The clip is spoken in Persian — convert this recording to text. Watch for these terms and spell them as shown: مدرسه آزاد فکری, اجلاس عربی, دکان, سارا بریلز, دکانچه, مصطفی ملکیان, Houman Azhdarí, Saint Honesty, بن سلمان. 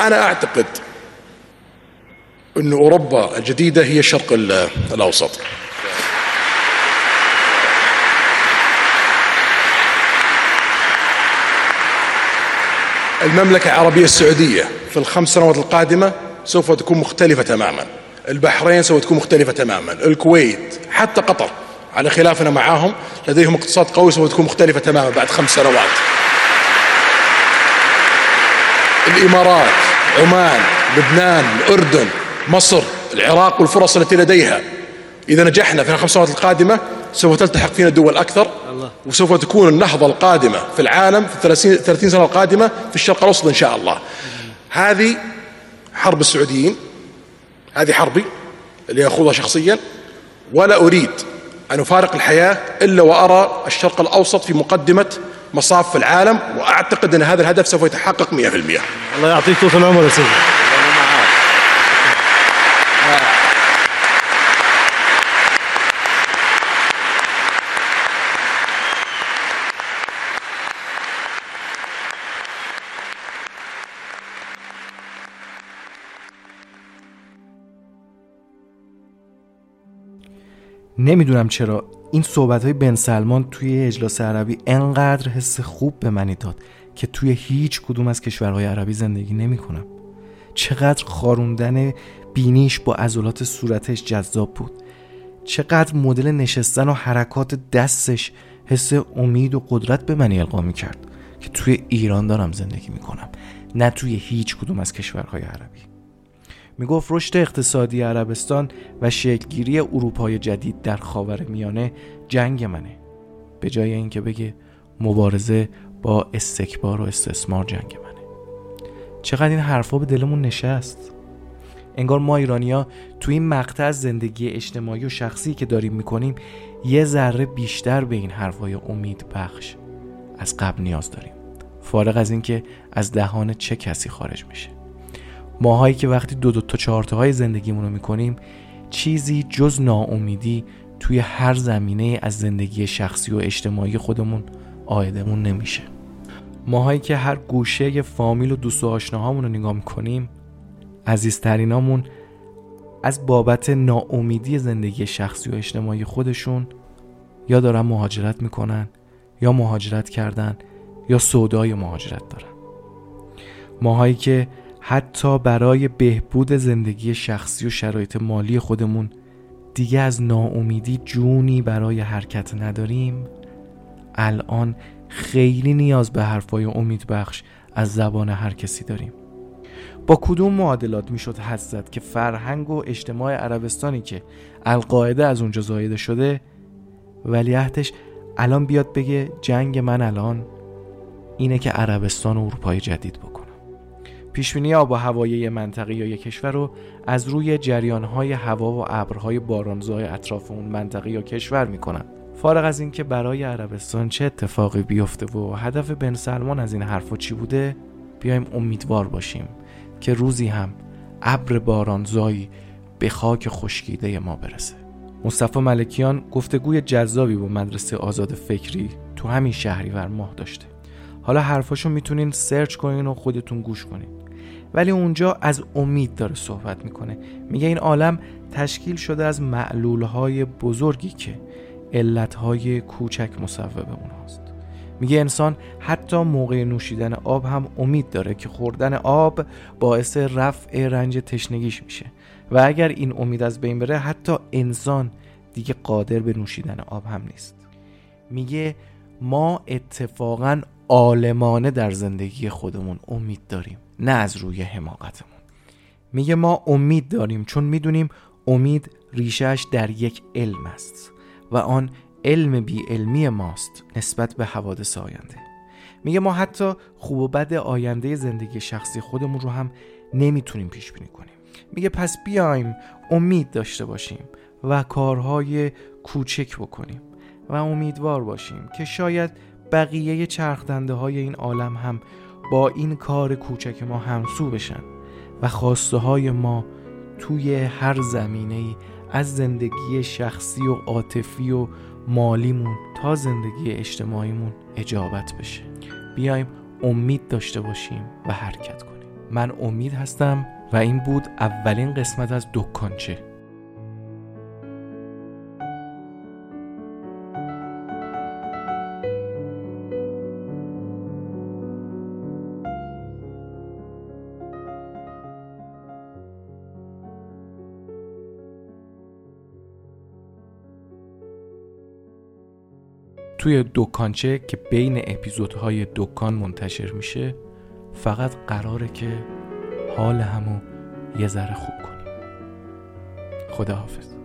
أنا أعتقد أن أوروبا الجديدة هي الشرق الأوسط. المملكة العربية السعودية في الخمس سنوات القادمة سوف تكون مختلفة تماما، البحرين سوف تكون مختلفة تماما، الكويت، حتى قطر على خلافنا معاهم لديهم اقتصاد قوي سوف تكون مختلفة تماما بعد 5 سنوات. الإمارات، عمان، لبنان، الأردن، مصر، العراق والفرص التي لديها. إذا نجحنا في ال5 سنوات القادمة سوف تلتحق فينا الدول أكثر، وسوف تكون النهضة القادمة في العالم في 30 سنة القادمة في الشرق الأوسط إن شاء الله. هذه حرب السعوديين، هذه حربي اللي أخوضها شخصيا، ولا أريد أن أفارق الحياة إلا وأرى الشرق الأوسط في مقدمة مصاف في العالم، وأعتقد أن هذا الهدف سوف يتحقق 100%. الله يعطيك طول العمر يا سيدي. نمیدونم چرا این صحبت‌های بن سلمان توی اجلاس عربی انقدر حس خوب به من داد که توی هیچ کدوم از کشورهای عربی زندگی نمی‌کنم. چقدر خاروندن بینیش با عضلات صورتش جذاب بود. چقدر مدل نشستن و حرکات دستش حس امید و قدرت به من القا می‌کرد که توی ایران دارم زندگی می‌کنم، نه توی هیچ کدوم از کشورهای عربی. میگفت رشد اقتصادی عربستان و شکلگیری اروپای جدید در خاورمیانه جنگ منه، به جای اینکه بگه مبارزه با استکبار و استثمار جنگ منه. چقدر این حرفا به دلمون نشست. انگار ما ایرانی‌ها توی این مقطع زندگی اجتماعی و شخصی که داریم میکنیم یه ذره بیشتر به این حرفای امید بخش از قبل نیاز داریم، فارغ از اینکه از دهان چه کسی خارج میشه. ماهایی که وقتی 2 تا 4 تاهای زندگیمون رو میکنیم چیزی جز ناامیدی توی هر زمینه از زندگی شخصی و اجتماعی خودمون عایدمون نمیشه. ماهایی که هر گوشه یه فامیل و دوست و آشناهامون رو نگاه میکنیم عزیزترینامون از بابت ناامیدی زندگی شخصی و اجتماعی خودشون یا دارن مهاجرت میکنن یا مهاجرت کردن یا سودای مهاجرت دارن. ماهایی که حتی برای بهبود زندگی شخصی و شرایط مالی خودمون دیگه از ناامیدی جونی برای حرکت نداریم، الان خیلی نیاز به حرفای امید بخش از زبان هر کسی داریم. با کدوم معادلات میشد حدس زد که فرهنگ و اجتماع عربستانی که القاعده از اونجا زایده شده ولیعهدش الان بیاد بگه جنگ من الان اینه که عربستان و اروپای جدید بکنه؟ پیشبینی آب و هوایی منطقه یا یک کشور رو از روی جریان‌های هوا و ابرهای بارانزای اطراف اون منطقه یا کشور می‌کنن، فارغ از اینکه برای عربستان چه اتفاقی بیفته و هدف بن سلمان از این حرفا چی بوده. بیایم امیدوار باشیم که روزی هم ابر بارانزایی به خاک خشکیده ما برسه. مصطفی ملکیان گفتگوی جذابی با مدرسه آزاد فکری تو همین شهریور ماه داشته. حالا حرفاشو میتونین سرچ کنین و خودتون گوش کنین. ولی اونجا از امید داره صحبت میکنه. میگه این عالم تشکیل شده از معلولهای بزرگی که علتهای کوچک مسبب اونهاست. میگه انسان حتی موقع نوشیدن آب هم امید داره که خوردن آب باعث رفع رنج تشنگیش میشه و اگر این امید از بین بره حتی انسان دیگه قادر به نوشیدن آب هم نیست. میگه ما اتفاقاً عالمانه در زندگی خودمون امید داریم، نه از روی حماقتمون. میگه ما امید داریم چون میدونیم امید ریشهش در یک علم است و آن علم بی علمی ماست نسبت به حوادث آینده. میگه ما حتی خوب و بد آینده زندگی شخصی خودمون رو هم نمیتونیم پیش بینی کنیم. میگه پس بیایم امید داشته باشیم و کارهای کوچک بکنیم و امیدوار باشیم که شاید بقیه چرخدنده های این عالم هم با این کار کوچک ما همسو بشن و خواسته های ما توی هر زمینه‌ای از زندگی شخصی و عاطفی و مالیمون تا زندگی اجتماعیمون اجابت بشه. بیایم امید داشته باشیم و حرکت کنیم. من امید هستم و این بود اولین قسمت از دکانچه. توی دکانچه که بین اپیزودهای دکان منتشر میشه، فقط قراره که حال همو یه ذره خوب کنیم. خداحافظ.